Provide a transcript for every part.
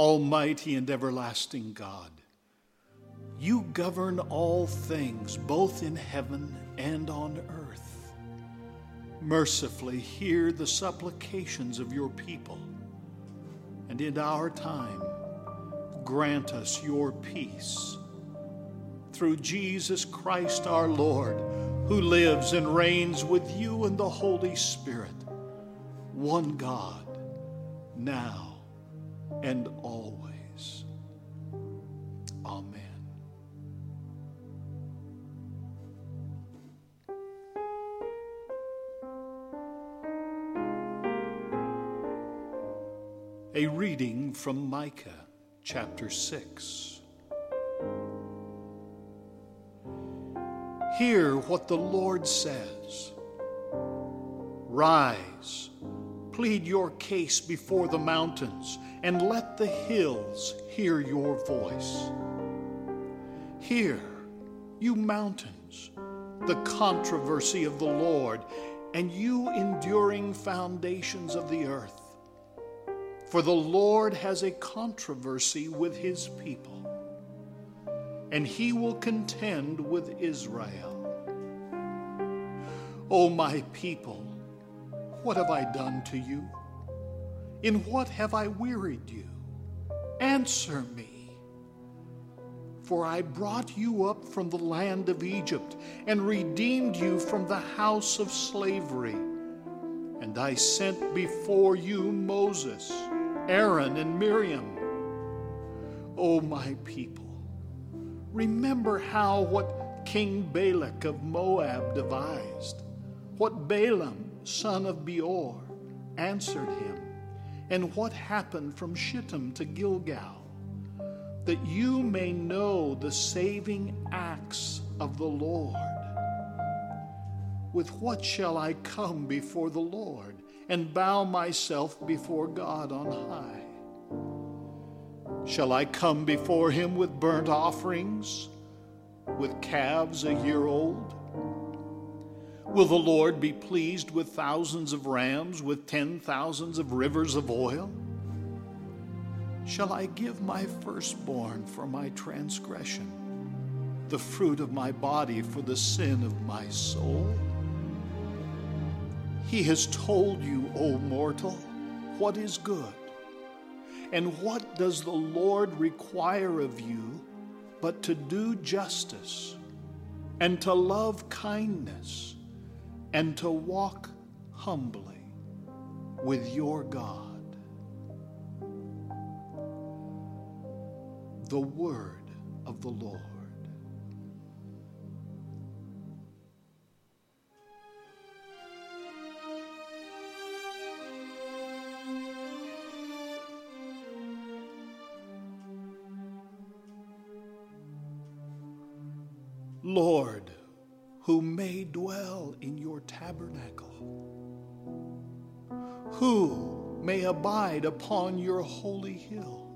almighty and everlasting God. You govern all things, both in heaven and on earth. Mercifully hear the supplications of your people, and in our time, grant us your peace. Through Jesus Christ our Lord, who lives and reigns with you in the Holy Spirit, one God, now and always. Amen. A reading from Micah, chapter 6. Hear what the Lord says. Rise, plead your case before the mountains, and let the hills hear your voice. Hear, you mountains, the controversy of the Lord, and you enduring foundations of the earth. For the Lord has a controversy with his people, and he will contend with Israel. O my people, what have I done to you? In what have I wearied you? Answer me. For I brought you up from the land of Egypt and redeemed you from the house of slavery. And I sent before you Moses, Aaron, and Miriam. O my people, remember how what King Balak of Moab devised, what Balaam, son of Beor, answered him, and what happened from Shittim to Gilgal, that you may know the saving acts of the Lord. With what shall I come before the Lord and bow myself before God on high? Shall I come before him with burnt offerings, with calves a year old? Will the Lord be pleased with thousands of rams, with 10,000s of rivers of oil? Shall I give my firstborn for my transgression, the fruit of my body for the sin of my soul? He has told you, O mortal, what is good. And what does the Lord require of you but to do justice, and to love kindness, and to walk humbly with your God? The word of the Lord. Lord, who may dwell in your tabernacle, who may abide upon your holy hill?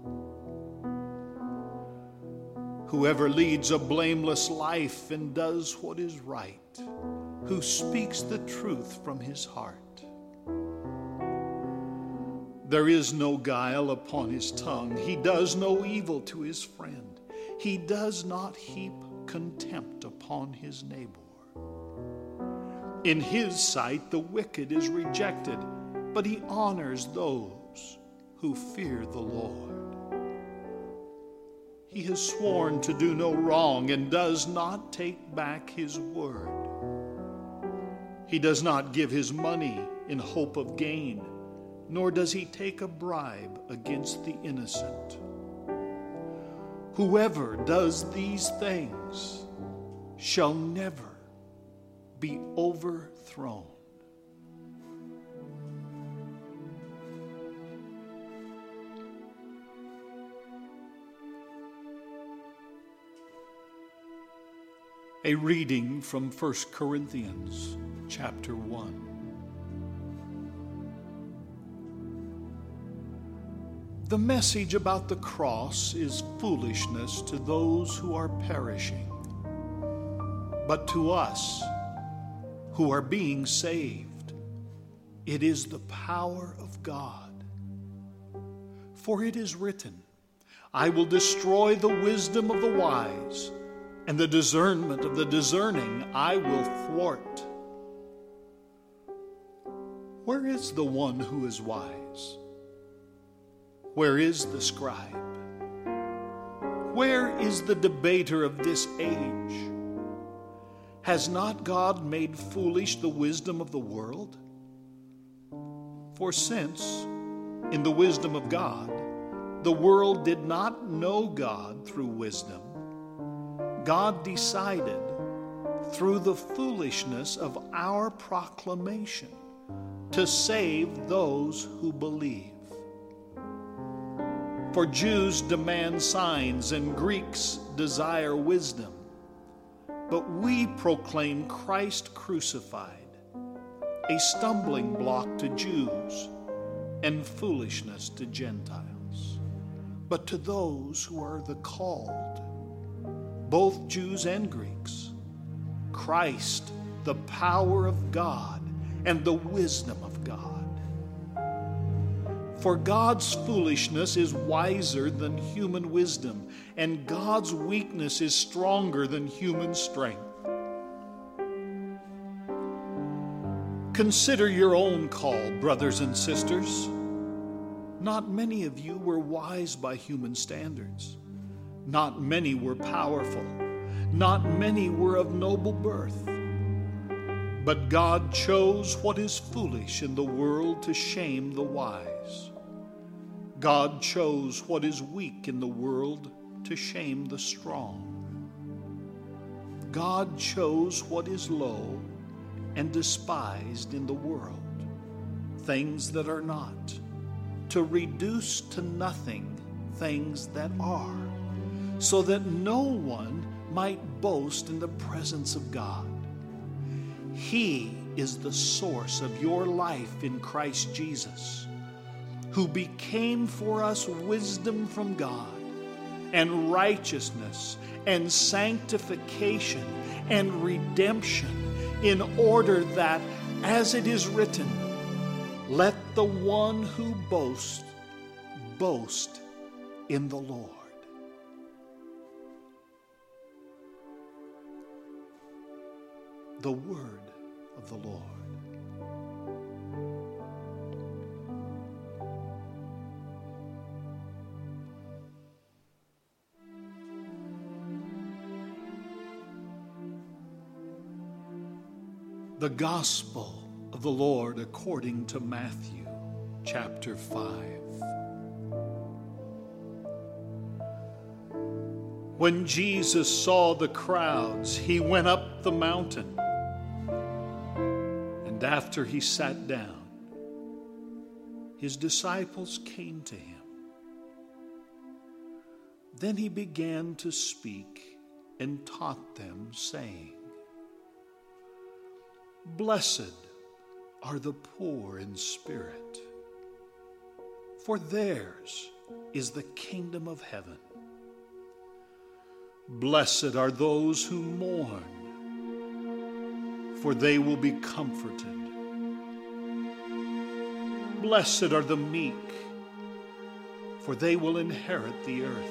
Whoever leads a blameless life and does what is right, who speaks the truth from his heart. There is no guile upon his tongue. He does no evil to his friend. He does not heap contempt upon his neighbor. In his sight the wicked is rejected, but he honors those who fear the Lord. He has sworn to do no wrong and does not take back his word. He does not give his money in hope of gain, nor does he take a bribe against the innocent. Whoever does these things shall never be overthrown. A reading from 1 Corinthians chapter 1. The message about the cross is foolishness to those who are perishing, but to us who are being saved, it is the power of God. For it is written, I will destroy the wisdom of the wise, and the discernment of the discerning I will thwart. Where is the one who is wise? Where is the scribe? Where is the debater of this age? Has not God made foolish the wisdom of the world? For since, in the wisdom of God, the world did not know God through wisdom, God decided through the foolishness of our proclamation to save those who believe. For Jews demand signs and Greeks desire wisdom, but we proclaim Christ crucified, a stumbling block to Jews and foolishness to Gentiles. But to those who are the called, both Jews and Greeks, Christ, the power of God and the wisdom of God. For God's foolishness is wiser than human wisdom, and God's weakness is stronger than human strength. Consider your own call, brothers and sisters. Not many of you were wise by human standards. Not many were powerful. Not many were of noble birth. But God chose what is foolish in the world to shame the wise. God chose what is weak in the world to shame the strong. God chose what is low and despised in the world, things that are not, to reduce to nothing things that are, so that no one might boast in the presence of God. He is the source of your life in Christ Jesus, who became for us wisdom from God, and righteousness, and sanctification, and redemption, in order that, as it is written, let the one who boasts, boast in the Lord. The word of the Lord. The Gospel of the Lord according to Matthew, chapter 5. When Jesus saw the crowds, he went up the mountain. And after he sat down, his disciples came to him. Then he began to speak and taught them, saying, Blessed are the poor in spirit, for theirs is the kingdom of heaven. Blessed are those who mourn, for they will be comforted. Blessed are the meek, for they will inherit the earth.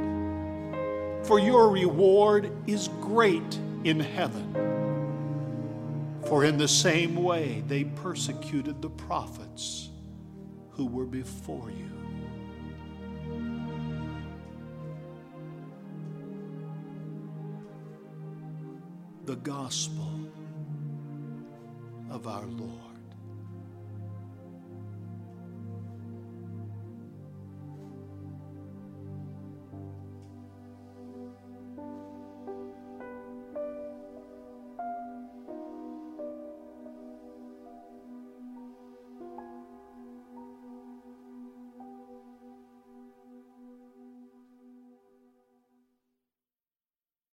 for your reward is great in heaven. For in the same way they persecuted the prophets who were before you. the gospel of our Lord.